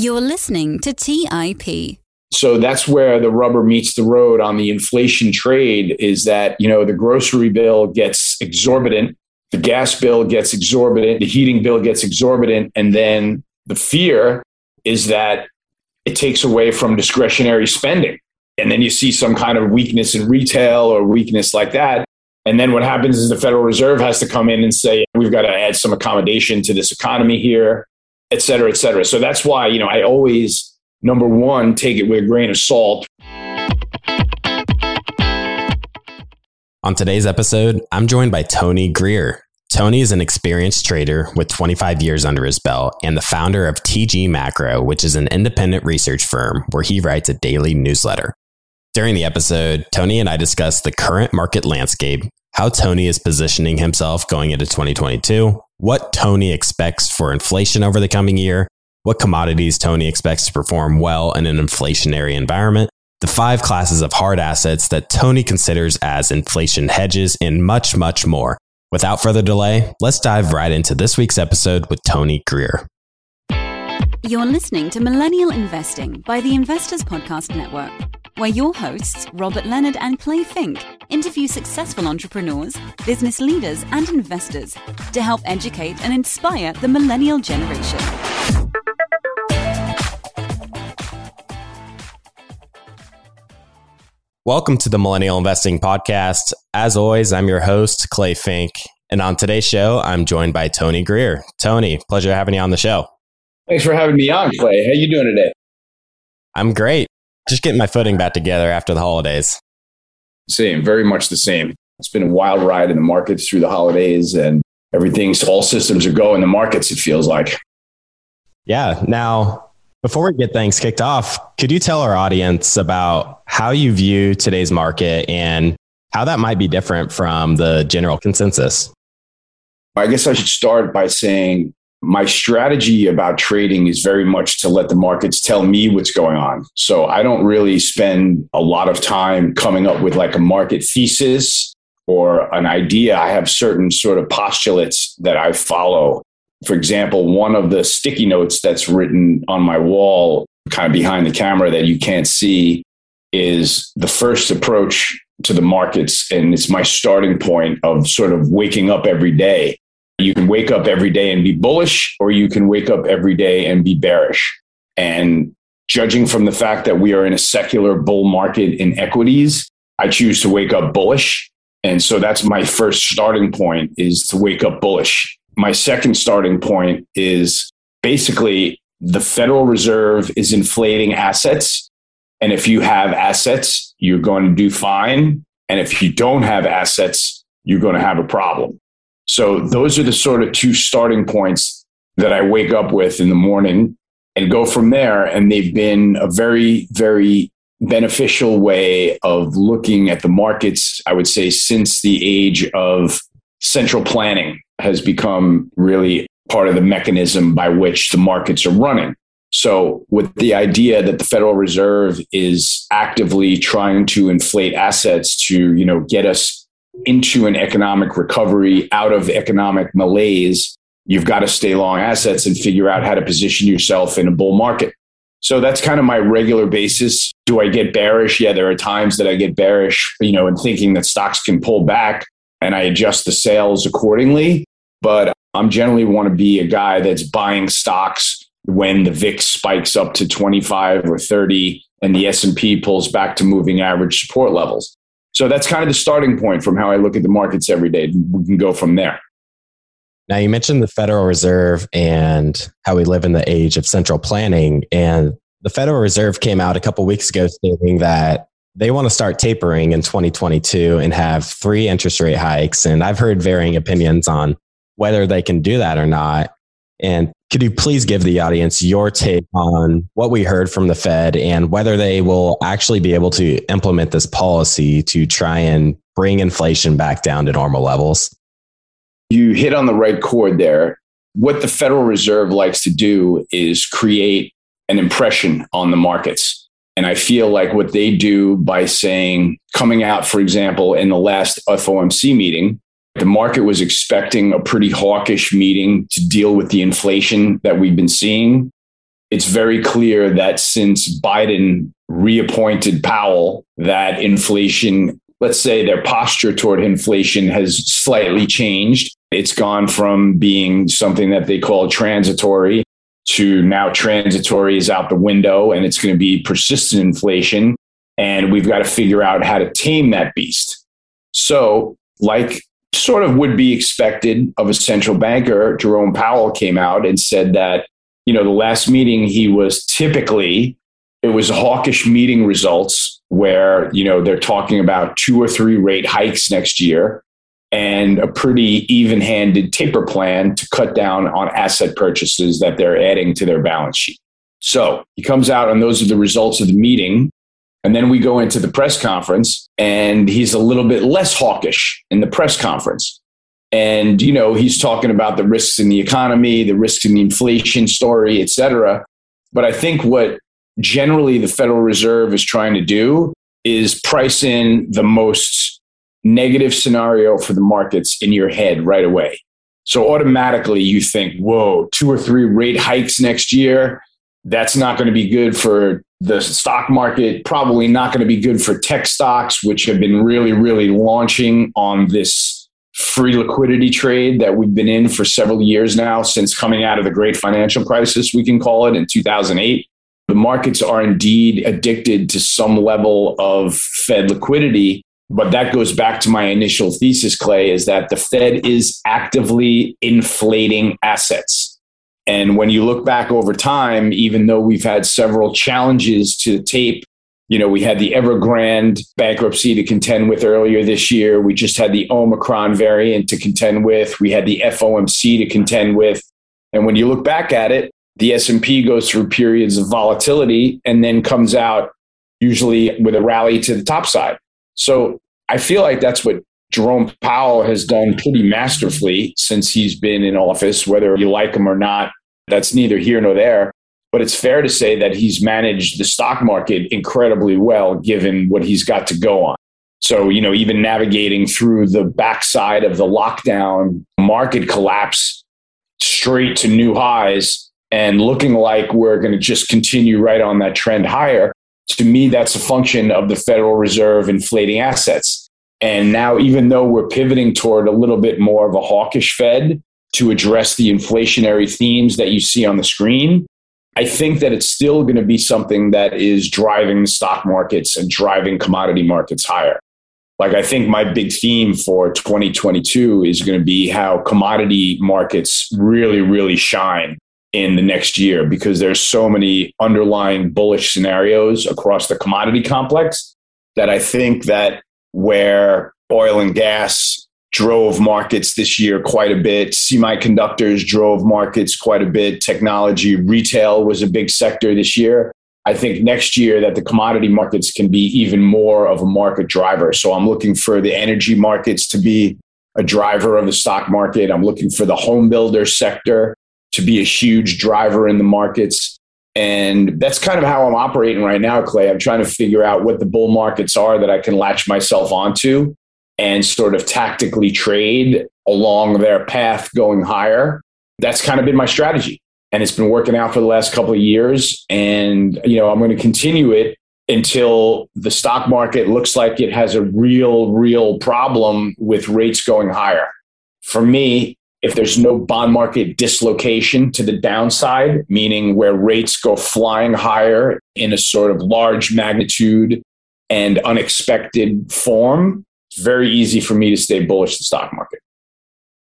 You're listening to TIP. So that's where the rubber meets the road on the inflation trade is that, you know, the grocery bill gets exorbitant, the gas bill gets exorbitant, the heating bill gets exorbitant. And then the fear is that it takes away from discretionary spending. And then you see some kind of weakness in retail or weakness like that. And then what happens is the Federal Reserve has to come in and say, we've got to add some accommodation to this economy here, et cetera, et cetera. So that's why, you know, I always, number one, take it with a grain of salt. On today's episode, I'm joined by Tony Greer. Tony is an experienced trader with 25 years under his belt and the founder of TG Macro, which is an independent research firm where he writes a daily newsletter. During the episode, Tony and I discuss the current market landscape, how Tony is positioning himself going into 2022, what Tony expects for inflation over the coming year, what commodities Tony expects to perform well in an inflationary environment, the 5 classes of hard assets that Tony considers as inflation hedges, and much, much more. Without further delay, let's dive right into this week's episode with Tony Greer. You're listening to Millennial Investing by the Investors Podcast Network, where your hosts, Robert Leonard and Clay Fink, interview successful entrepreneurs, business leaders, and investors to help educate and inspire the millennial generation. Welcome to the Millennial Investing Podcast. As always, I'm your host, Clay Fink. And on today's show, I'm joined by Tony Greer. Tony, pleasure having you on the show. Thanks for having me on, Clay. How are you doing today? I'm great. Just getting my footing back together after the holidays. Same, very much the same. It's been a wild ride in the markets through the holidays and everything's all systems are go in the markets, it feels like. Yeah. Now, before we get things kicked off, could you tell our audience about how you view today's market and how that might be different from the general consensus? I guess I should start by saying my strategy about trading is very much to let the markets tell me what's going on. So I don't really spend a lot of time coming up with like a market thesis or an idea. I have certain sort of postulates that I follow. For example, one of the sticky notes that's written on my wall, kind of behind the camera that you can't see, is the first approach to the markets. And it's my starting point of sort of waking up every day. You can wake up every day and be bullish, or you can wake up every day and be bearish. And judging from the fact that we are in a secular bull market in equities, I choose to wake up bullish. And so that's my first starting point, is to wake up bullish. My second starting point is basically the Federal Reserve is inflating assets. And if you have assets, you're going to do fine. And if you don't have assets, you're going to have a problem. So those are the sort of two starting points that I wake up with in the morning and go from there. And they've been a very, very beneficial way of looking at the markets, I would say, since the age of central planning has become really part of the mechanism by which the markets are running. So with the idea that the Federal Reserve is actively trying to inflate assets to, you know, get us into an economic recovery, out of economic malaise, you've got to stay long assets and figure out how to position yourself in a bull market. So that's kind of my regular basis. Do I get bearish? Yeah, there are times that I get bearish, you know, and thinking that stocks can pull back, and I adjust the sales accordingly. But I'm generally want to be a guy that's buying stocks when the VIX spikes up to 25 or 30 and the S&P pulls back to moving average support levels. So that's kind of the starting point from how I look at the markets every day. We can go from there. Now, you mentioned the Federal Reserve and how we live in the age of central planning. And the Federal Reserve came out a couple of weeks ago stating that they want to start tapering in 2022 and have 3 interest rate hikes. And I've heard varying opinions on whether they can do that or not. And could you please give the audience your take on what we heard from the Fed and whether they will actually be able to implement this policy to try and bring inflation back down to normal levels? You hit on the right chord there. What the Federal Reserve likes to do is create an impression on the markets. And I feel like what they do by saying, coming out, for example, in the last FOMC meeting, the market was expecting a pretty hawkish meeting to deal with the inflation that we've been seeing. it's very clear that since Biden reappointed Powell, that inflation, let's say their posture toward inflation has slightly changed. It's gone from being something that they call transitory to now transitory is out the window, and it's going to be persistent inflation. And we've got to figure out how to tame that beast. So, like sort of would be expected of a central banker, Jerome Powell came out and said that, you know, the last meeting he was typically, it was hawkish meeting results where, you know, they're talking about 2 or 3 rate hikes next year and a pretty even-handed taper plan to cut down on asset purchases that they're adding to their balance sheet. So he comes out and those are the results of the meeting. And then we go into the press conference and he's a little bit less hawkish in the press conference. And, you know, he's talking about the risks in the economy, the risks in the inflation story, et cetera. But I think what generally the Federal Reserve is trying to do is price in the most negative scenario for the markets in your head right away. So automatically you think, whoa, 2 or 3 rate hikes next year. That's not going to be good for the stock market, probably not going to be good for tech stocks, which have been really, really launching on this free liquidity trade that we've been in for several years now, since coming out of the great financial crisis, we can call it, in 2008. The markets are indeed addicted to some level of Fed liquidity. But that goes back to my initial thesis, Clay, is that the Fed is actively inflating assets. And when you look back over time, even though we've had several challenges to the tape, you know, we had the Evergrande bankruptcy to contend with earlier this year. We just had the Omicron variant to contend with. We had the FOMC to contend with. And when you look back at it, the S&P goes through periods of volatility and then comes out usually with a rally to the top side. So I feel like that's what Jerome Powell has done pretty masterfully since he's been in office, whether you like him or not. That's neither here nor there. But it's fair to say that he's managed the stock market incredibly well, given what he's got to go on. So, you know, even navigating through the backside of the lockdown, market collapse straight to new highs and looking like we're going to just continue right on that trend higher. To me, that's a function of the Federal Reserve inflating assets. And now, even though we're pivoting toward a little bit more of a hawkish Fed to address the inflationary themes that you see on the screen, I think that it's still going to be something that is driving the stock markets and driving commodity markets higher. Like, I think my big theme for 2022 is going to be how commodity markets really, really shine in the next year, because there's so many underlying bullish scenarios across the commodity complex that I think that where oil and gas drove markets this year quite a bit, semiconductors drove markets quite a bit, technology, retail was a big sector this year. I think next year that the commodity markets can be even more of a market driver. So I'm looking for the energy markets to be a driver of the stock market. I'm looking for the home builder sector to be a huge driver in the markets. And that's kind of how I'm operating right now, Clay. I'm trying to figure out what the bull markets are that I can latch myself onto and sort of tactically trade along their path going higher. That's kind of been my strategy. And it's been working out for the last couple of years. And, you know, I'm going to continue it until the stock market looks like it has a real problem with rates going higher. For me, if there's no bond market dislocation to the downside, meaning where rates go flying higher in a sort of large magnitude and unexpected form, it's very easy for me to stay bullish in the stock market.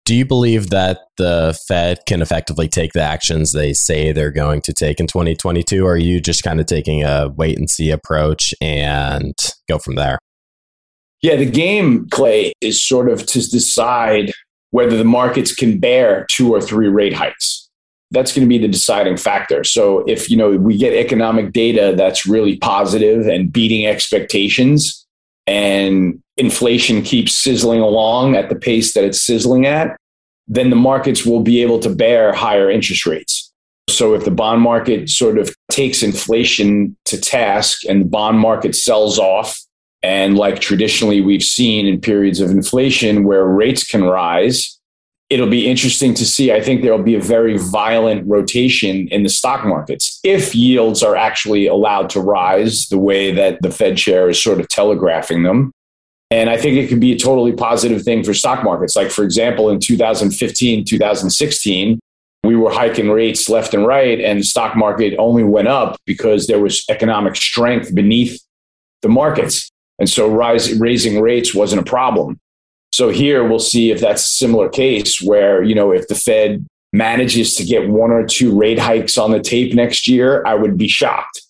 Do you believe that the Fed can effectively take the actions they say they're going to take in 2022? Or are you just kind of taking a wait and see approach and go from there? Yeah, the game, Clay, is sort of to decide whether the markets can bear 2 or 3 rate hikes. That's going to be the deciding factor. So if, you know, we get economic data that's really positive and beating expectations, and inflation keeps sizzling along at the pace that it's sizzling at, then the markets will be able to bear higher interest rates. So if the bond market sort of takes inflation to task and the bond market sells off, and like traditionally we've seen in periods of inflation where rates can rise, it'll be interesting to see. I think there'll be a very violent rotation in the stock markets if yields are actually allowed to rise the way that the Fed chair is sort of telegraphing them. And I think it could be a totally positive thing for stock markets. Like, for example, in 2015, 2016, we were hiking rates left and right, and the stock market only went up because there was economic strength beneath the markets. And so raising rates wasn't a problem. So here we'll see if that's a similar case where, you know, if the Fed manages to get one or two rate hikes on the tape next year, I would be shocked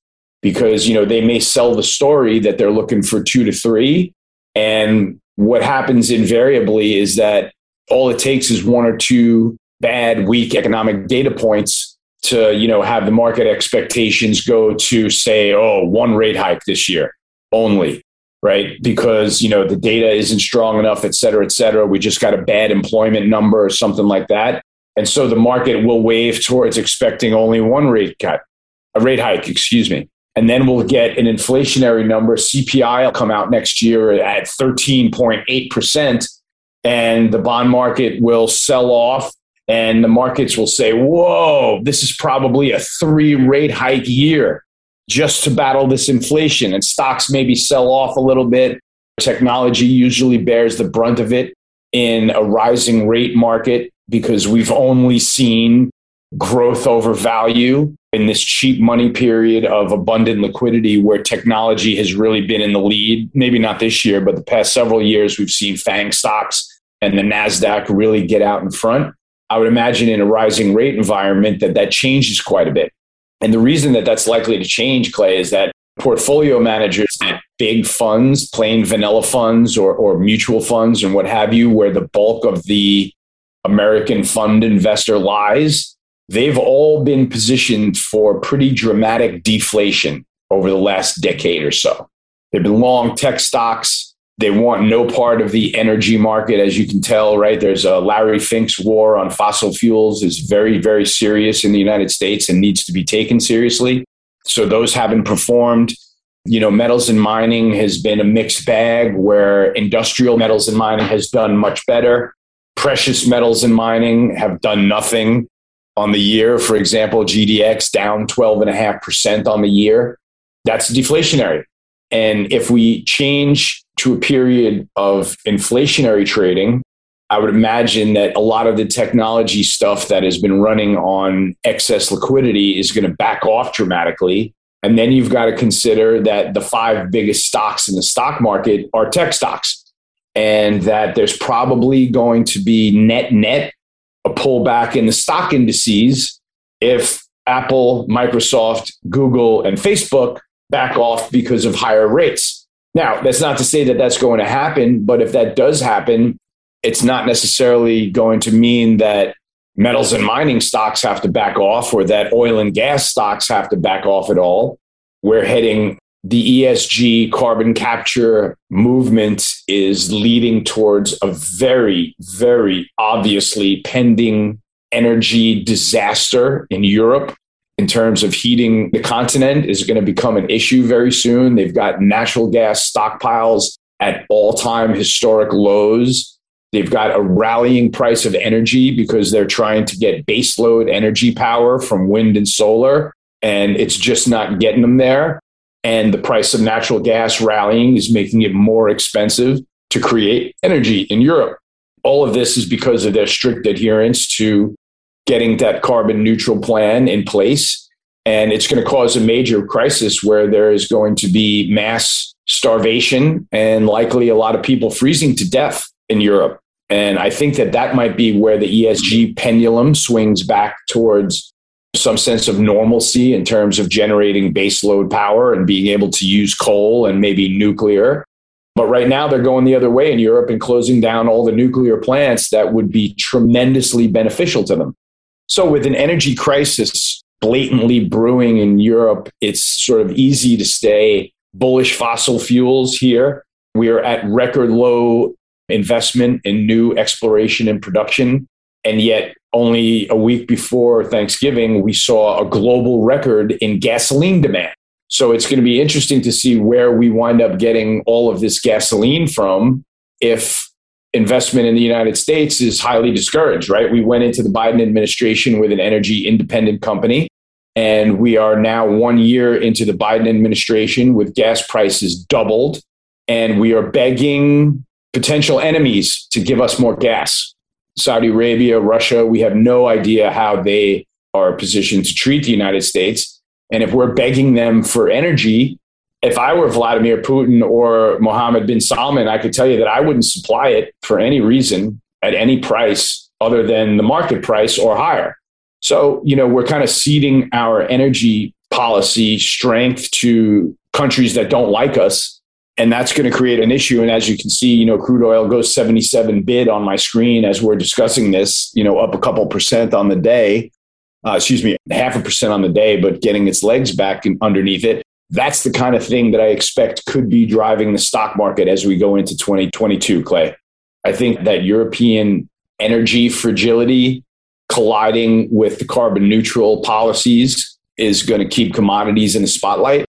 because, you know, they may sell the story that they're looking for 2 to 3. And what happens invariably is that all it takes is one or two bad, weak economic data points to, you know, have the market expectations go to say, oh, one rate hike this year only, right? Because, you know, the data isn't strong enough, et cetera, et cetera. We just got a bad employment number or something like that. And so the market will wave towards expecting only one rate hike, excuse me. And then we'll get an inflationary number. CPI will come out next year at 13.8%, and the bond market will sell off, and the markets will say, whoa, this is probably a 3 rate hike year just to battle this inflation. And stocks maybe sell off a little bit. Technology usually bears the brunt of it in a rising rate market because we've only seen growth over value in this cheap money period of abundant liquidity where technology has really been in the lead. Maybe not this year, but the past several years, we've seen FANG stocks and the NASDAQ really get out in front. I would imagine in a rising rate environment that changes quite a bit. And the reason that that's likely to change, Clay, is that portfolio managers at big funds, plain vanilla funds or mutual funds and what have you, where the bulk of the American fund investor lies, they've all been positioned for pretty dramatic deflation over the last decade or so. They've been long tech stocks. They want no part of the energy market, as you can tell, right? There's a Larry Fink's war on fossil fuels is very, very serious in the United States and needs to be taken seriously. So those haven't performed. You know, metals and mining has been a mixed bag where industrial metals and mining has done much better. Precious metals and mining have done nothing. On the year, for example, GDX down 12.5% on the year. That's deflationary. And if we change to a period of inflationary trading, I would imagine that a lot of the technology stuff that has been running on excess liquidity is going to back off dramatically. And then you've got to consider that the 5 biggest stocks in the stock market are tech stocks, and that there's probably going to be net a pullback in the stock indices if Apple, Microsoft, Google, and Facebook back off because of higher rates. Now, that's not to say that that's going to happen, but if that does happen, it's not necessarily going to mean that metals and mining stocks have to back off or that oil and gas stocks have to back off at all. We're heading, the ESG carbon capture movement is leading towards a very, very obviously pending energy disaster in Europe in terms of heating the continent is going to become an issue very soon. They've got natural gas stockpiles at all-time historic lows. They've got a rallying price of energy because they're trying to get baseload energy power from wind and solar, and it's just not getting them there. And the price of natural gas rallying is making it more expensive to create energy in Europe. All of this is because of their strict adherence to getting that carbon neutral plan in place. And it's going to cause a major crisis where there is going to be mass starvation and likely a lot of people freezing to death in Europe. And I think that might be where the ESG pendulum swings back towards some sense of normalcy in terms of generating baseload power and being able to use coal and maybe nuclear. But right now they're going the other way in Europe and closing down all the nuclear plants that would be tremendously beneficial to them. So with an energy crisis blatantly brewing in Europe, it's sort of easy to stay bullish fossil fuels here. We are at record low investment in new exploration and production. And yet only a week before Thanksgiving, we saw a global record in gasoline demand. So it's going to be interesting to see where we wind up getting all of this gasoline from if investment in the United States is highly discouraged, right? We went into the Biden administration with an energy independent company, and we are now 1 year into the Biden administration with gas prices doubled, and we are begging potential enemies to give us more gas. Saudi Arabia, Russia, we have no idea how they are positioned to treat the United States. And if we're begging them for energy, if I were Vladimir Putin or Mohammed bin Salman, I could tell you that I wouldn't supply it for any reason at any price other than the market price or higher. So, you know, we're kind of ceding our energy policy strength to countries that don't like us. And that's going to create an issue. And as you can see, you know, crude oil goes 77 bid on my screen as we're discussing this, you know, up a couple percent on the day, half a percent on the day, but getting its legs back underneath it. That's the kind of thing that I expect could be driving the stock market as we go into 2022, Clay. I think that European energy fragility colliding with the carbon neutral policies is going to keep commodities in the spotlight.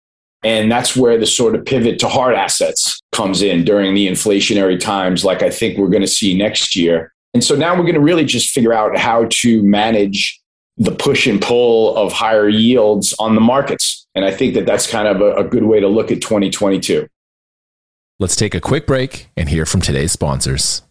And that's where the sort of pivot to hard assets comes in during the inflationary times, like I think we're going to see next year. And so now we're going to really just figure out how to manage the push and pull of higher yields on the markets. And I think that that's kind of a good way to look at 2022. Let's take a quick break and hear from today's sponsors.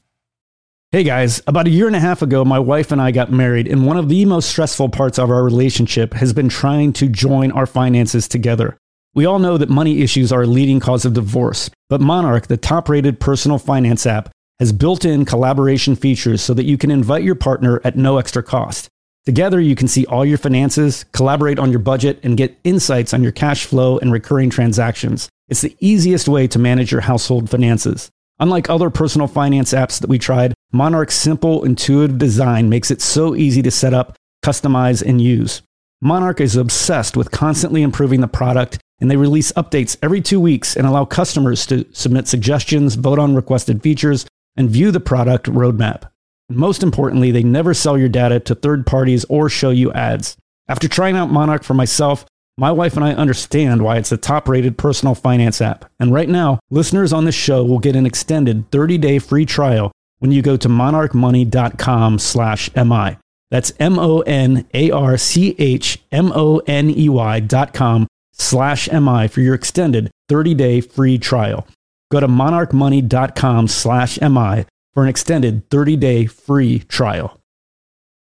Hey guys, about a year and a half ago, my wife and I got married, and one of the most stressful parts of our relationship has been trying to join our finances together. We all know that money issues are a leading cause of divorce, but Monarch, the top-rated personal finance app, has built-in collaboration features so that you can invite your partner at no extra cost. Together, you can see all your finances, collaborate on your budget, and get insights on your cash flow and recurring transactions. It's the easiest way to manage your household finances. Unlike other personal finance apps that we tried, Monarch's simple, intuitive design makes it so easy to set up, customize, and use. Monarch is obsessed with constantly improving the product, and they release updates every 2 weeks and allow customers to submit suggestions, vote on requested features, and view the product roadmap. Most importantly, they never sell your data to third parties or show you ads. After trying out Monarch for myself, my wife and I understand why it's the top-rated personal finance app. And right now, listeners on this show will get an extended 30-day free trial when you go to monarchmoney.com/MI. That's monarchmoney.com/MI for your extended 30-day free trial. Go to monarchmoney.com/MI. for an extended 30-day free trial.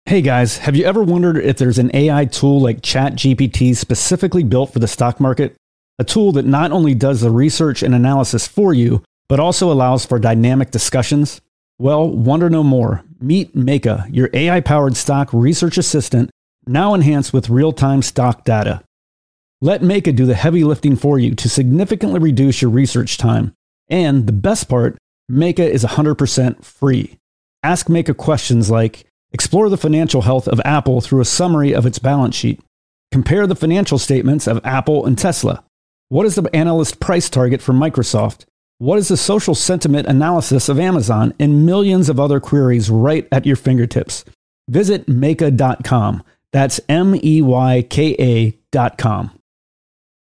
Hey guys, have you ever wondered if there's an AI tool like ChatGPT specifically built for the stock market? A tool that not only does the research and analysis for you, but also allows for dynamic discussions? Well, wonder no more. Meet Meka, your AI-powered stock research assistant, now enhanced with real-time stock data. Let Meka do the heavy lifting for you to significantly reduce your research time. And the best part, Meka is 100% free. Ask Meka questions like, explore the financial health of Apple through a summary of its balance sheet. Compare the financial statements of Apple and Tesla. What is the analyst price target for Microsoft? What is the social sentiment analysis of Amazon? And millions of other queries right at your fingertips. Visit Meka.com. That's Meyka.com.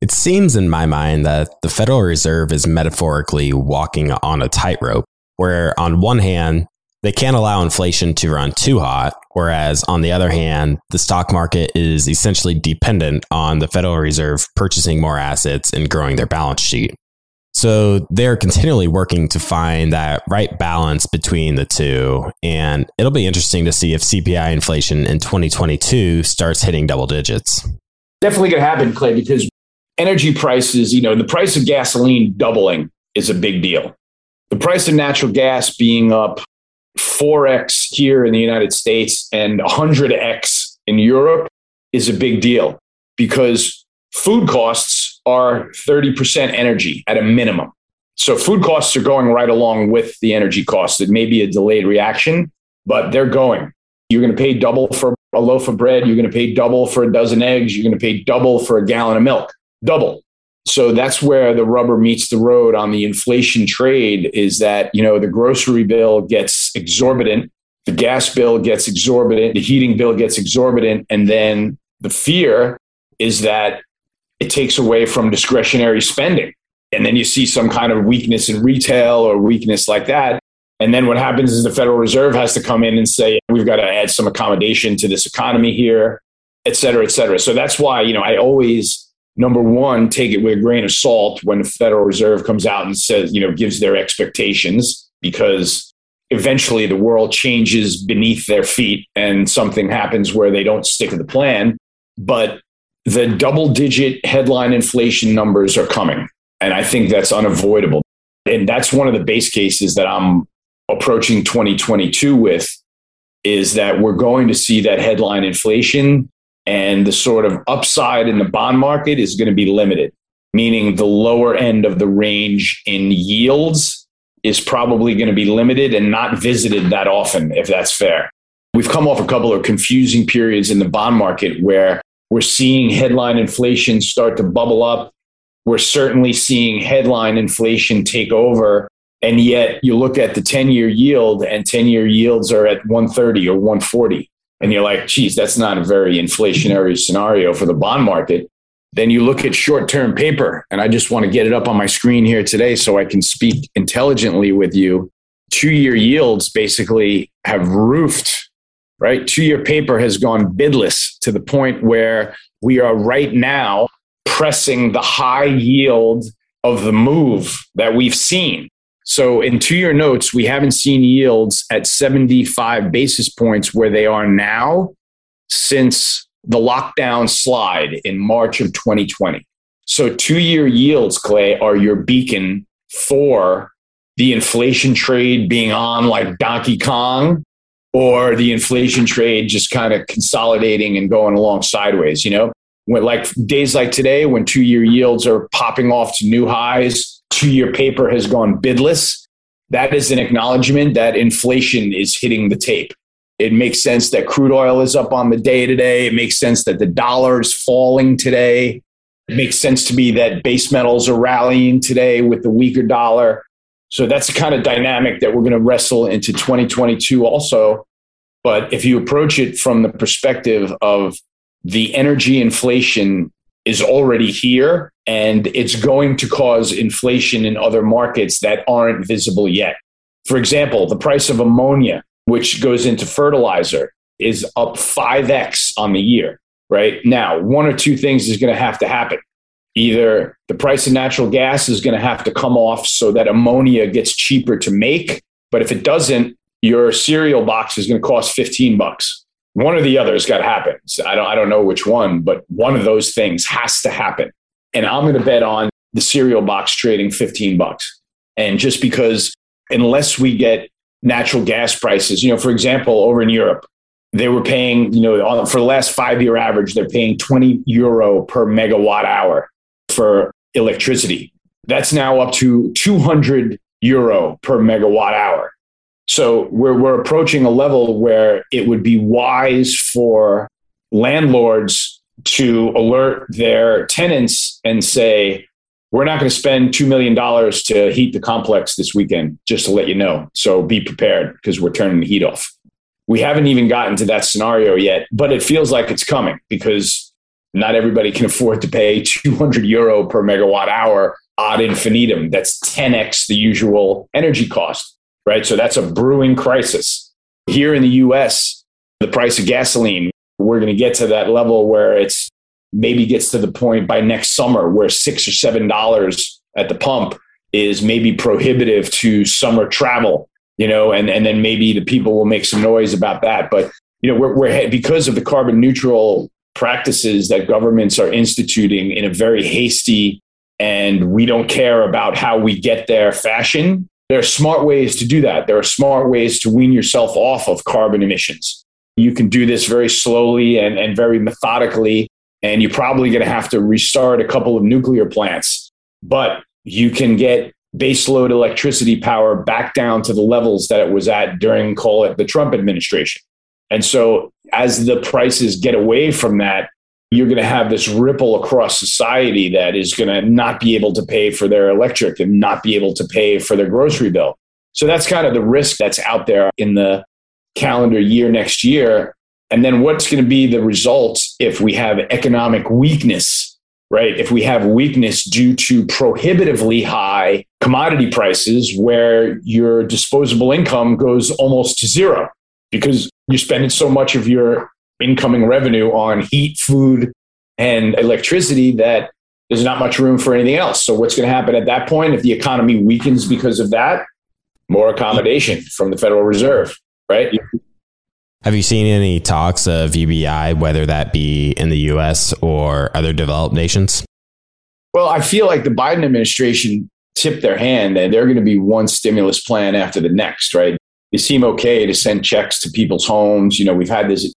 It seems in my mind that the Federal Reserve is metaphorically walking on a tightrope, where on one hand, they can't allow inflation to run too hot, whereas on the other hand, the stock market is essentially dependent on the Federal Reserve purchasing more assets and growing their balance sheet. So they're continually working to find that right balance between the two. And it'll be interesting to see if CPI inflation in 2022 starts hitting double digits. Definitely going to happen, Clay, because energy prices, you know, the price of gasoline doubling is a big deal. The price of natural gas being up 4x here in the United States and 100x in Europe is a big deal because food costs are 30% energy at a minimum. So food costs are going right along with the energy costs. It may be a delayed reaction, but they're going. You're going to pay double for a loaf of bread. You're going to pay double for a dozen eggs. You're going to pay double for a gallon of milk. Double. So that's where the rubber meets the road on the inflation trade is that, you know, the grocery bill gets exorbitant, the gas bill gets exorbitant, the heating bill gets exorbitant. And then the fear is that it takes away from discretionary spending. And then you see some kind of weakness in retail or weakness like that. And then what happens is the Federal Reserve has to come in and say, we've got to add some accommodation to this economy here, et cetera, et cetera. So that's why, you know, I always... Number one, take it with a grain of salt when the Federal Reserve comes out and says, you know, gives their expectations, because eventually the world changes beneath their feet and something happens where they don't stick to the plan. But the double digit headline inflation numbers are coming. And I think that's unavoidable. And that's one of the base cases that I'm approaching 2022 with, is that we're going to see that headline inflation. And the sort of upside in the bond market is going to be limited, meaning the lower end of the range in yields is probably going to be limited and not visited that often, if that's fair. We've come off a couple of confusing periods in the bond market where we're seeing headline inflation start to bubble up. We're certainly seeing headline inflation take over. And yet you look at the 10-year yield and 10-year yields are at 130 or 140. And you're like, geez, that's not a very inflationary scenario for the bond market. Then you look at short-term paper, and I just want to get it up on my screen here today so I can speak intelligently with you. 2-year yields basically have roofed, right? 2-year paper has gone bidless to the point where we are right now pressing the high yield of the move that we've seen. So in 2-year notes, we haven't seen yields at 75 basis points where they are now since the lockdown slide in March of 2020. So 2-year yields, Clay, are your beacon for the inflation trade being on like Donkey Kong, or the inflation trade just kind of consolidating and going along sideways. You know, when like days like today, when 2-year yields are popping off to new highs, 2-year paper has gone bidless. That is an acknowledgement that inflation is hitting the tape. It makes sense that crude oil is up on the day today. It makes sense that the dollar is falling today. It makes sense to me that base metals are rallying today with the weaker dollar. So that's the kind of dynamic that we're going to wrestle into 2022 also. But if you approach it from the perspective of the energy inflation is already here, and it's going to cause inflation in other markets that aren't visible yet. For example, the price of ammonia, which goes into fertilizer, is up 5x on the year, right? Now, one or two things is going to have to happen. Either the price of natural gas is going to have to come off so that ammonia gets cheaper to make. But if it doesn't, your cereal box is going to cost $15. One or the other has got to happen. So I don't know which one, but one of those things has to happen. And I'm going to bet on the cereal box trading $15. And just because, unless we get natural gas prices, you know, for example, over in Europe, they were paying, you know, for the last 5-year average, they're paying €20 per megawatt hour for electricity. That's now up to €200 per megawatt hour. So we're approaching a level where it would be wise for landlords to alert their tenants and say, we're not going to spend $2 million to heat the complex this weekend, just to let you know. So be prepared, because we're turning the heat off. We haven't even gotten to that scenario yet, but it feels like it's coming, because not everybody can afford to pay €200 per megawatt hour ad infinitum. That's 10x the usual energy cost. Right? So that's a brewing crisis. Here in the US, the price of gasoline, we're going to get to that level where it's maybe gets to the point by next summer where $6 or $7 at the pump is maybe prohibitive to summer travel, you know, and then maybe the people will make some noise about that. But, you know, we're because of the carbon neutral practices that governments are instituting in a very hasty and we don't care about how we get there fashion, there are smart ways to do that. There are smart ways to wean yourself off of carbon emissions. You can do this very slowly and very methodically, and you're probably going to have to restart a couple of nuclear plants, but you can get baseload electricity power back down to the levels that it was at during, call it, the Trump administration. And so as the prices get away from that, you're going to have this ripple across society that is going to not be able to pay for their electric and not be able to pay for their grocery bill. So that's kind of the risk that's out there in the calendar year next year. And then what's going to be the result if we have economic weakness, right? If we have weakness due to prohibitively high commodity prices where your disposable income goes almost to zero because you're spending so much of your incoming revenue on heat, food, and electricity that there's not much room for anything else. So what's going to happen at that point if the economy weakens because of that? More accommodation from the Federal Reserve, right? Have you seen any talks of UBI, whether that be in the U.S. or other developed nations? Well, I feel like the Biden administration tipped their hand and they're going to be one stimulus plan after the next, right? They seem okay to send checks to people's homes. You know, we've had this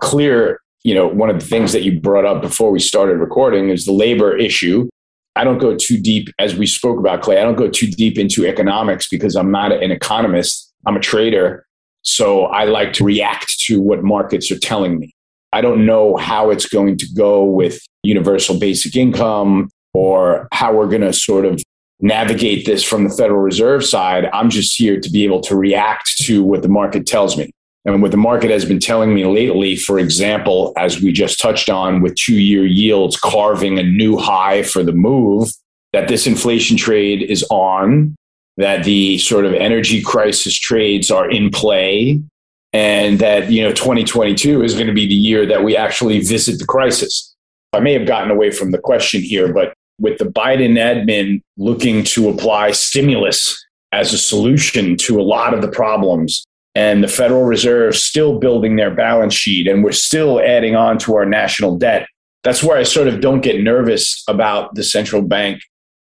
clear, you know, one of the things that you brought up before we started recording is the labor issue. I don't go too deep, as we spoke about, Clay, I don't go too deep into economics because I'm not an economist. I'm a trader. So I like to react to what markets are telling me. I don't know how it's going to go with universal basic income or how we're going to sort of navigate this from the Federal Reserve side. I'm just here to be able to react to what the market tells me. And what the market has been telling me lately, for example, as we just touched on with 2-year yields carving a new high for the move, that this inflation trade is on, that the sort of energy crisis trades are in play, and that, you know, 2022 is going to be the year that we actually visit the crisis. I may have gotten away from the question here, but with the Biden admin looking to apply stimulus as a solution to a lot of the problems, and the Federal Reserve still building their balance sheet, and we're still adding on to our national debt, that's where I sort of don't get nervous about the central bank,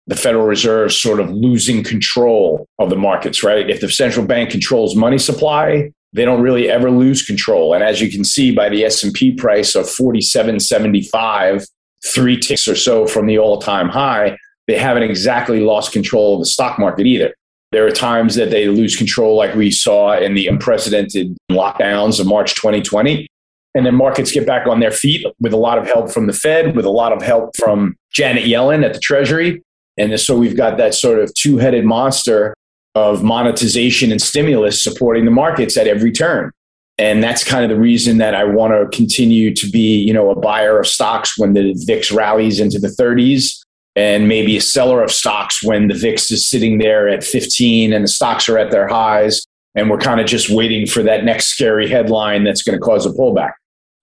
the Federal Reserve sort of losing control of the markets, right? If the central bank controls money supply, they don't really ever lose control. And as you can see by the S&P price of 47.75, 3 ticks or so from the all-time high, they haven't exactly lost control of the stock market either. There are times that they lose control, like we saw in the unprecedented lockdowns of March 2020. And then markets get back on their feet with a lot of help from the Fed, with a lot of help from Janet Yellen at the Treasury. And so we've got that sort of two-headed monster of monetization and stimulus supporting the markets at every turn. And that's kind of the reason that I want to continue to be, you know, a buyer of stocks when the VIX rallies into the 30s. And maybe a seller of stocks when the VIX is sitting there at 15 and the stocks are at their highs. And we're kind of just waiting for that next scary headline that's going to cause a pullback.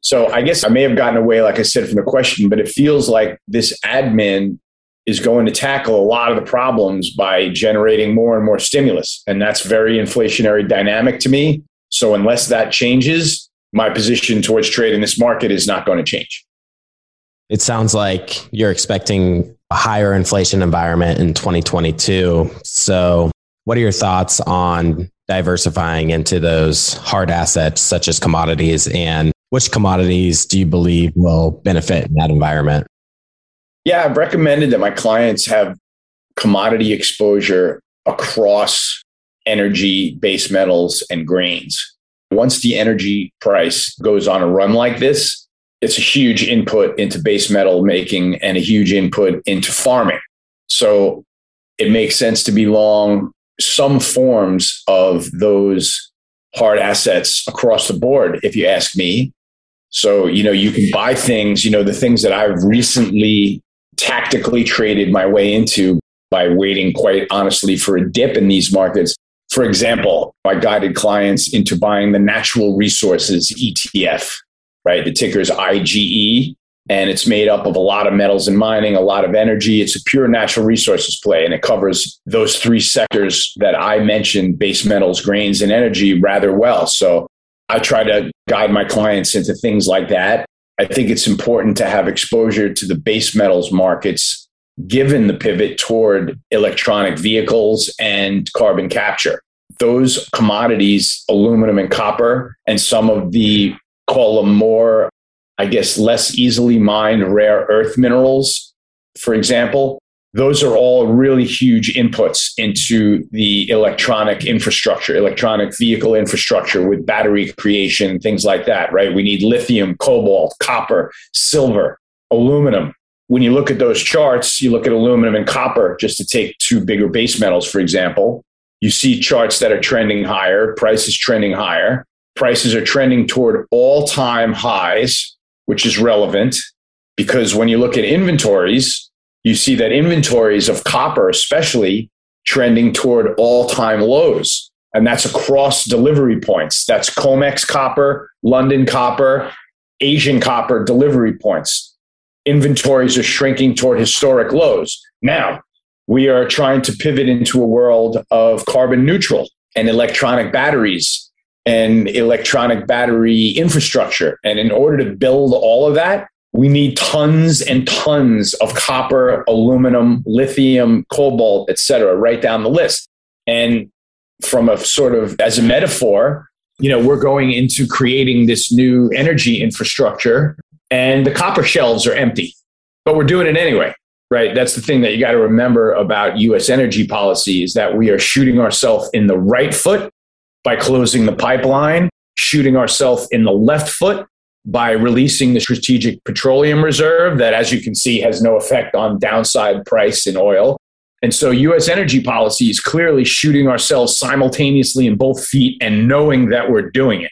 So I guess I may have gotten away, like I said, from the question, but it feels like this admin is going to tackle a lot of the problems by generating more and more stimulus. And that's very inflationary dynamic to me. So unless that changes, my position towards trade in this market is not going to change. It sounds like you're expecting a higher inflation environment in 2022. So what are your thoughts on diversifying into those hard assets such as commodities, and which commodities do you believe will benefit in that environment? Yeah, I've recommended that my clients have commodity exposure across energy, base metals, and grains. Once the energy price goes on a run like this, it's a huge input into base metal making and a huge input into farming. So it makes sense to be long some forms of those hard assets across the board, if you ask me. So, you know, you can buy things, you know, the things that I've recently tactically traded my way into by waiting, quite honestly, for a dip in these markets. For example, I guided clients into buying the natural resources ETF. Right? The ticker is IGE. And it's made up of a lot of metals and mining, a lot of energy. It's a pure natural resources play. And it covers those three sectors that I mentioned, base metals, grains, and energy, rather well. So I try to guide my clients into things like that. I think it's important to have exposure to the base metals markets, given the pivot toward electronic vehicles and carbon capture. Those commodities, aluminum and copper, and some of the, call them more, I guess, less easily mined rare earth minerals, for example, those are all really huge inputs into the electronic infrastructure, electronic vehicle infrastructure with battery creation, things like that, right? We need lithium, cobalt, copper, silver, aluminum. When you look at those charts, you look at aluminum and copper, just to take two bigger base metals, for example, you see charts that are trending higher, prices trending higher. Prices are trending toward all-time highs, which is relevant because when you look at inventories, you see that inventories of copper, especially, trending toward all-time lows. And that's across delivery points. That's COMEX copper, London copper, Asian copper delivery points. Inventories are shrinking toward historic lows. Now, we are trying to pivot into a world of carbon neutral and electronic batteries and electronic battery infrastructure. And in order to build all of that, we need tons and tons of copper, aluminum, lithium, cobalt, et cetera, right down the list. And from a sort of, as a metaphor, you know, we're going into creating this new energy infrastructure and the copper shelves are empty, but we're doing it anyway, right? That's the thing that you got to remember about US energy policy is that we are shooting ourselves in the right foot by closing the pipeline, shooting ourselves in the left foot by releasing the strategic petroleum reserve that, as you can see, has no effect on downside price in oil. And so U.S. energy policy is clearly shooting ourselves simultaneously in both feet and knowing that we're doing it.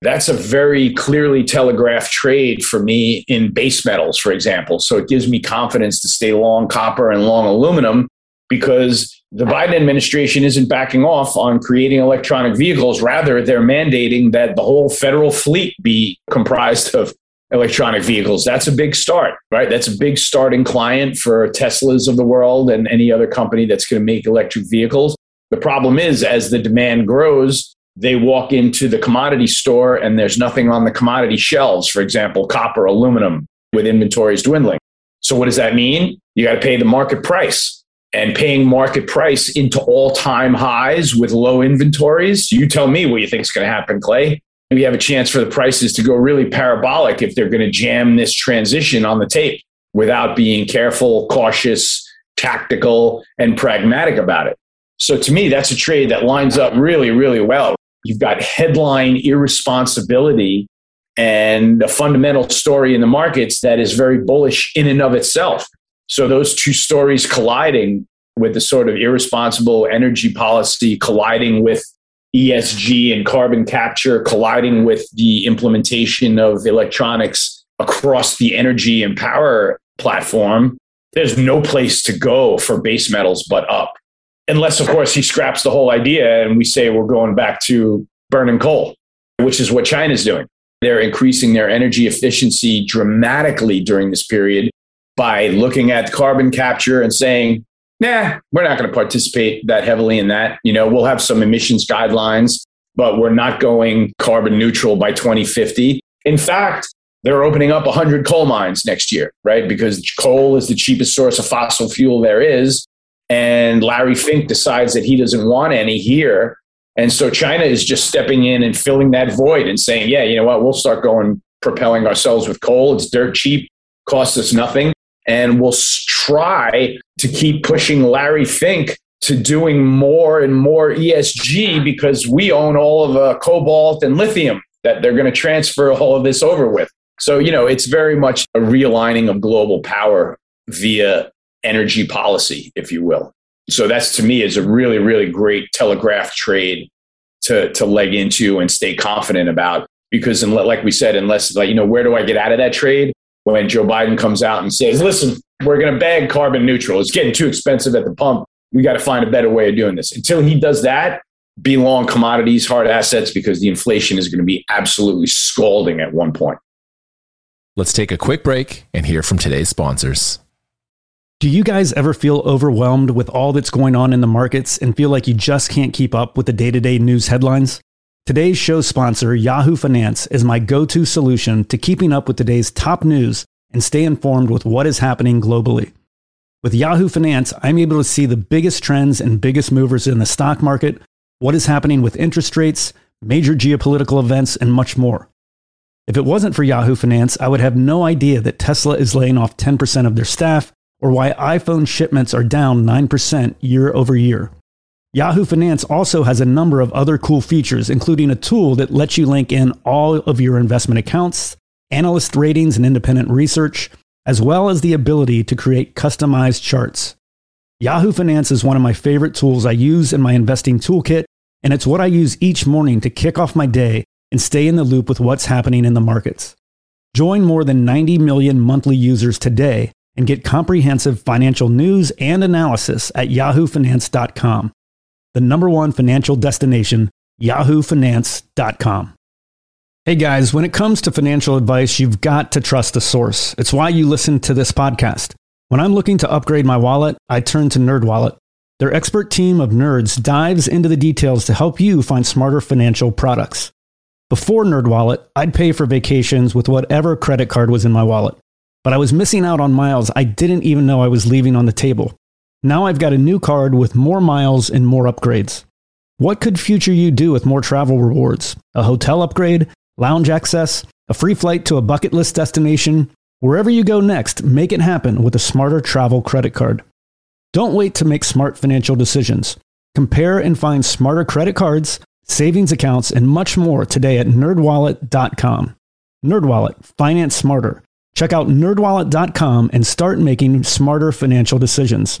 That's a very clearly telegraphed trade for me in base metals, for example. So it gives me confidence to stay long copper and long aluminum because the Biden administration isn't backing off on creating electronic vehicles. Rather, they're mandating that the whole federal fleet be comprised of electronic vehicles. That's a big start, right? That's a big starting client for Teslas of the world and any other company that's going to make electric vehicles. The problem is, as the demand grows, they walk into the commodity store and there's nothing on the commodity shelves, for example, copper, aluminum, with inventories dwindling. So what does that mean? You got to pay the market price. And paying market price into all-time highs with low inventories, you tell me what you think is going to happen, Clay. We have a chance for the prices to go really parabolic if they're going to jam this transition on the tape without being careful, cautious, tactical, and pragmatic about it. So to me, that's a trade that lines up really, really well. You've got headline irresponsibility and a fundamental story in the markets that is very bullish in and of itself. So those two stories colliding with the sort of irresponsible energy policy, colliding with ESG and carbon capture, colliding with the implementation of electronics across the energy and power platform, there's no place to go for base metals but up. Unless, of course, he scraps the whole idea and we say we're going back to burning coal, which is what China's doing. They're increasing their energy efficiency dramatically during this period by looking at carbon capture and saying, nah, we're not going to participate that heavily in that. You know, we'll have some emissions guidelines, but we're not going carbon neutral by 2050. In fact, they're opening up 100 coal mines next year, right? Because coal is the cheapest source of fossil fuel there is. And Larry Fink decides that he doesn't want any here. And so China is just stepping in and filling that void and saying, yeah, you know what? We'll start going propelling ourselves with coal. It's dirt cheap, costs us nothing. And we'll try to keep pushing Larry Fink to doing more and more ESG because we own all of the cobalt and lithium that they're going to transfer all of this over with. So, you know, it's very much a realigning of global power via energy policy, if you will. So that's, to me, is a really, really great telegraph trade to leg into and stay confident about. Because, like we said, unless, like, you know, where do I get out of that trade? When Joe Biden comes out and says, listen, we're going to bag carbon neutral. It's getting too expensive at the pump. We got to find a better way of doing this. Until he does that, be long commodities, hard assets, because the inflation is going to be absolutely scalding at one point. Let's take a quick break and hear from today's sponsors. Do you guys ever feel overwhelmed with all that's going on in the markets and feel like you just can't keep up with the day-to-day news headlines? Today's show sponsor, Yahoo Finance, is my go-to solution to keeping up with today's top news and stay informed with what is happening globally. With Yahoo Finance, I'm able to see the biggest trends and biggest movers in the stock market, what is happening with interest rates, major geopolitical events, and much more. If it wasn't for Yahoo Finance, I would have no idea that Tesla is laying off 10% of their staff or why iPhone shipments are down 9% year over year. Yahoo Finance also has a number of other cool features, including a tool that lets you link in all of your investment accounts, analyst ratings, and independent research, as well as the ability to create customized charts. Yahoo Finance is one of my favorite tools I use in my investing toolkit, and it's what I use each morning to kick off my day and stay in the loop with what's happening in the markets. Join more than 90 million monthly users today and get comprehensive financial news and analysis at yahoofinance.com. The number one financial destination, yahoofinance.com. Hey guys, when it comes to financial advice, you've got to trust the source. It's why you listen to this podcast. When I'm looking to upgrade my wallet, I turn to NerdWallet. Their expert team of nerds dives into the details to help you find smarter financial products. Before NerdWallet, I'd pay for vacations with whatever credit card was in my wallet, but I was missing out on miles I didn't even know I was leaving on the table. Now I've got a new card with more miles and more upgrades. What could future you do with more travel rewards? A hotel upgrade? Lounge access, a free flight to a bucket list destination. Wherever you go next, make it happen with a smarter travel credit card. Don't wait to make smart financial decisions. Compare and find smarter credit cards, savings accounts, and much more today at nerdwallet.com. NerdWallet, finance smarter. Check out nerdwallet.com and start making smarter financial decisions.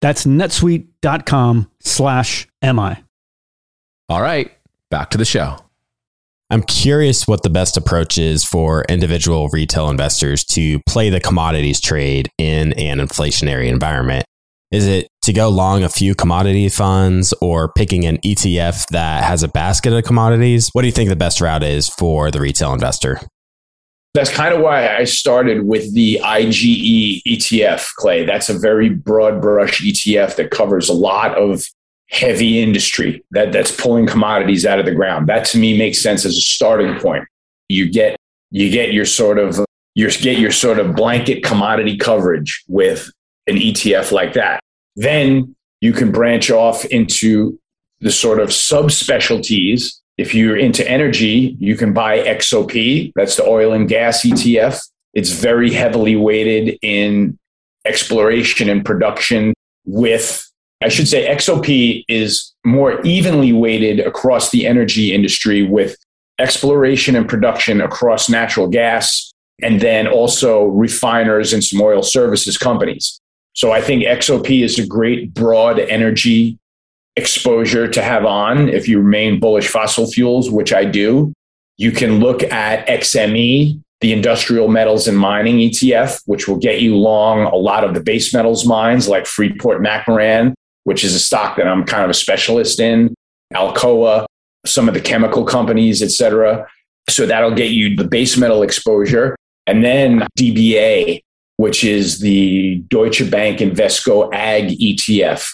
That's netsuite.com/mi. All right, back to the show. I'm curious what the best approach is for individual retail investors to play the commodities trade in an inflationary environment. Is it to go long a few commodity funds or picking an ETF that has a basket of commodities? What do you think the best route is for the retail investor? That's kind of why I started with the IGE ETF, Clay. That's a very broad brush ETF that covers a lot of heavy industry that's pulling commodities out of the ground. That to me makes sense as a starting point. You get your sort of blanket commodity coverage with an ETF like that. Then you can branch off into the sort of subspecialties. If you're into energy, you can buy XOP. That's the oil and gas ETF. It's very heavily weighted in exploration and production with, I should say, XOP is more evenly weighted across the energy industry with exploration and production across natural gas, and then also refiners and some oil services companies. So I think XOP is a great broad energy exposure to have on. If you remain bullish fossil fuels, which I do, you can look at XME, the industrial metals and mining ETF, which will get you long a lot of the base metals mines like Freeport-McMoRan, which is a stock that I'm kind of a specialist in. Alcoa, some of the chemical companies, et cetera. So that'll get you the base metal exposure. And then DBA, which is the Deutsche Bank Invesco Ag ETF.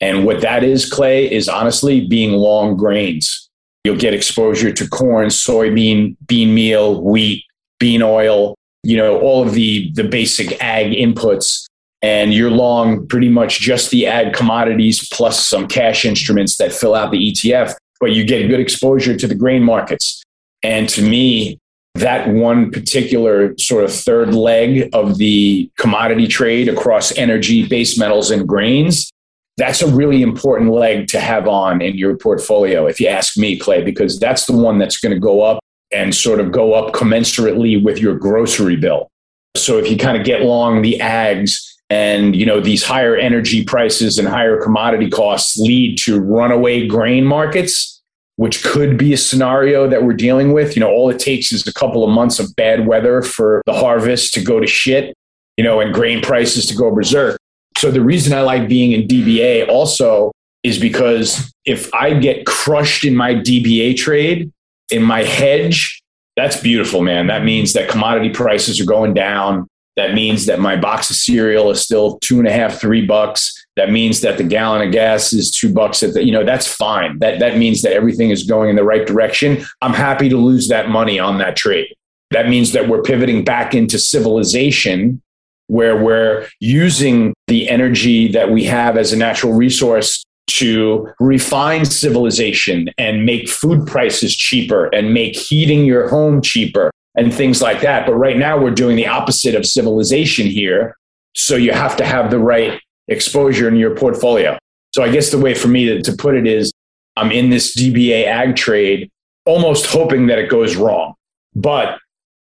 And what that is, Clay, is honestly being long grains. You'll get exposure to corn, soybean, bean meal, wheat, bean oil, all of the basic ag inputs. And you're long pretty much just the ag commodities plus some cash instruments that fill out the ETF, but you get good exposure to the grain markets. And to me, that one particular sort of third leg of the commodity trade across energy, base metals, and grains, that's a really important leg to have on in your portfolio, if you ask me, Clay, because that's the one that's going to go up and sort of go up commensurately with your grocery bill. So if you kind of get long the ags and, these higher energy prices and higher commodity costs lead to runaway grain markets, which could be a scenario that we're dealing with. All it takes is a couple of months of bad weather for the harvest to go to shit, and grain prices to go berserk. So the reason I like being in DBA also is because if I get crushed in my DBA trade, in my hedge, that's beautiful, man. That means that commodity prices are going down. That means that my box of cereal is still $2.50, $3. That means that the gallon of gas is $2. That's fine. That means that everything is going in the right direction. I'm happy to lose that money on that trade. That means that we're pivoting back into civilization where we're using the energy that we have as a natural resource to refine civilization and make food prices cheaper and make heating your home cheaper and things like that. But right now we're doing the opposite of civilization here. So you have to have the right exposure in your portfolio. So I guess the way for me to put it is I'm in this DBA ag trade, almost hoping that it goes wrong. But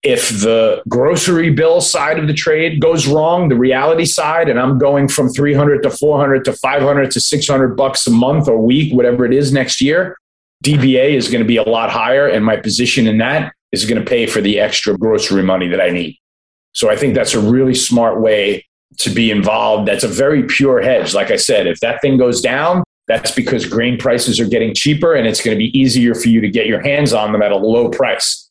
if the grocery bill side of the trade goes wrong, the reality side, and I'm going from $300 to $400 to $500 to $600 a month or week, whatever it is next year, DBA is going to be a lot higher. And my position in that is going to pay for the extra grocery money that I need. So I think that's a really smart way to be involved. That's a very pure hedge. Like I said, if that thing goes down, that's because grain prices are getting cheaper and it's going to be easier for you to get your hands on them at a low price.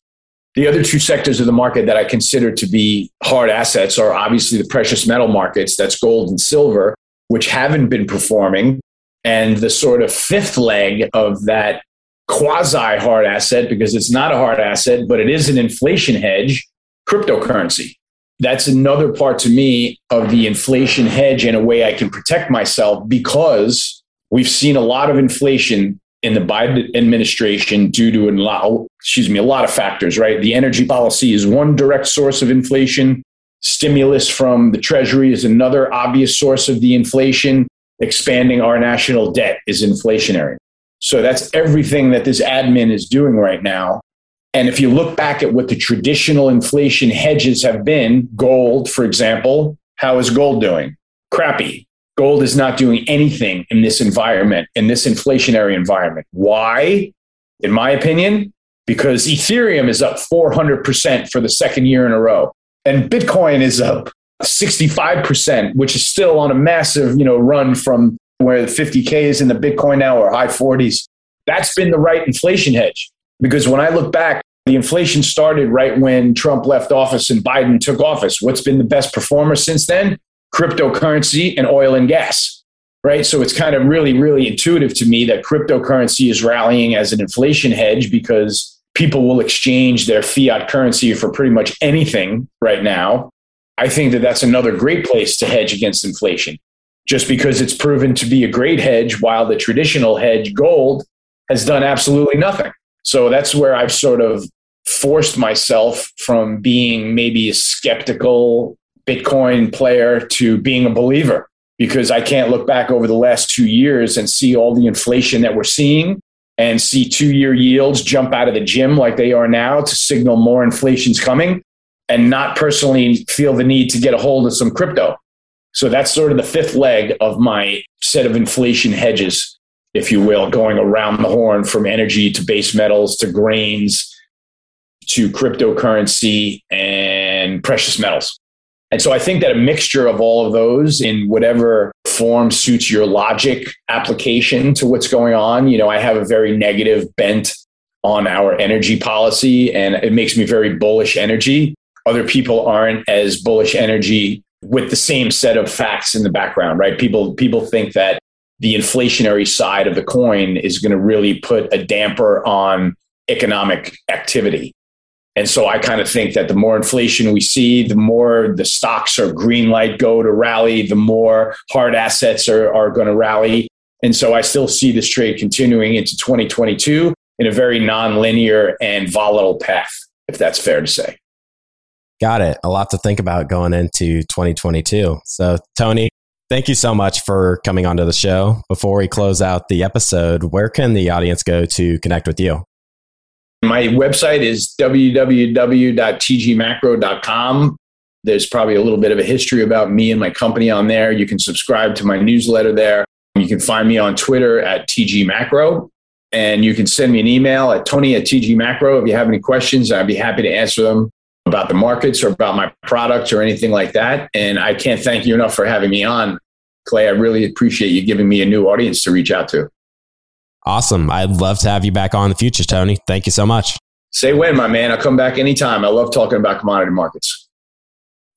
The other two sectors of the market that I consider to be hard assets are obviously the precious metal markets, that's gold and silver, which haven't been performing. And the sort of fifth leg of that quasi-hard asset, because it's not a hard asset, but it is an inflation hedge, cryptocurrency. That's another part to me of the inflation hedge and a way I can protect myself, because we've seen a lot of inflation in the Biden administration due to a lot of factors, right? The energy policy is one direct source of inflation. Stimulus from the Treasury is another obvious source of the inflation. Expanding our national debt is inflationary. So that's everything that this admin is doing right now. And if you look back at what the traditional inflation hedges have been, gold, for example, how is gold doing? Crappy. Gold is not doing anything in this environment, in this inflationary environment. Why? In my opinion, because Ethereum is up 400% for the second year in a row. And Bitcoin is up 65%, which is still on a massive, run from where the 50K is in the Bitcoin now, or high 40s. That's been the right inflation hedge. Because when I look back, the inflation started right when Trump left office and Biden took office. What's been the best performer since then? Cryptocurrency and oil and gas, right? So it's kind of really, really intuitive to me that cryptocurrency is rallying as an inflation hedge, because people will exchange their fiat currency for pretty much anything right now. I think that that's another great place to hedge against inflation, just because it's proven to be a great hedge, while the traditional hedge, gold, has done absolutely nothing. So that's where I've sort of forced myself from being maybe a skeptical Bitcoin player to being a believer, because I can't look back over the last 2 years and see all the inflation that we're seeing and see 2-year yields jump out of the gym like they are now to signal more inflation's coming, and not personally feel the need to get a hold of some crypto. So that's sort of the fifth leg of my set of inflation hedges, if you will, going around the horn from energy to base metals to grains to cryptocurrency and precious metals. And so I think that a mixture of all of those in whatever form suits your logic application to what's going on. You know, I have a very negative bent on our energy policy, and it makes me very bullish energy. Other people aren't as bullish energy with the same set of facts in the background, right? People think that the inflationary side of the coin is going to really put a damper on economic activity. And so I kind of think that the more inflation we see, the more the stocks are green light go to rally, the more hard assets are going to rally. And so I still see this trade continuing into 2022 in a very nonlinear and volatile path, if that's fair to say. Got it. A lot to think about going into 2022. So Tony, thank you so much for coming onto the show. Before we close out the episode, where can the audience go to connect with you? My website is www.tgmacro.com. There's probably a little bit of a history about me and my company on there. You can subscribe to my newsletter there. You can find me on Twitter at TG Macro. And you can send me an email at tony@tgmacro. If you have any questions, I'd be happy to answer them about the markets or about my products or anything like that. And I can't thank you enough for having me on, Clay. I really appreciate you giving me a new audience to reach out to. Awesome. I'd love to have you back on in the future, Tony. Thank you so much. Say when, my man. I'll come back anytime. I love talking about commodity markets.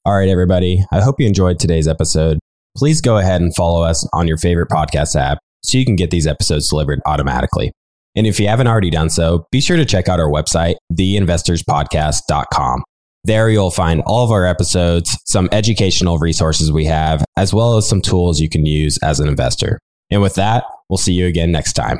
All right, everybody. I hope you enjoyed today's episode. Please go ahead and follow us on your favorite podcast app so you can get these episodes delivered automatically. And if you haven't already done so, be sure to check out our website, theinvestorspodcast.com. There you'll find all of our episodes, some educational resources we have, as well as some tools you can use as an investor. And with that, we'll see you again next time.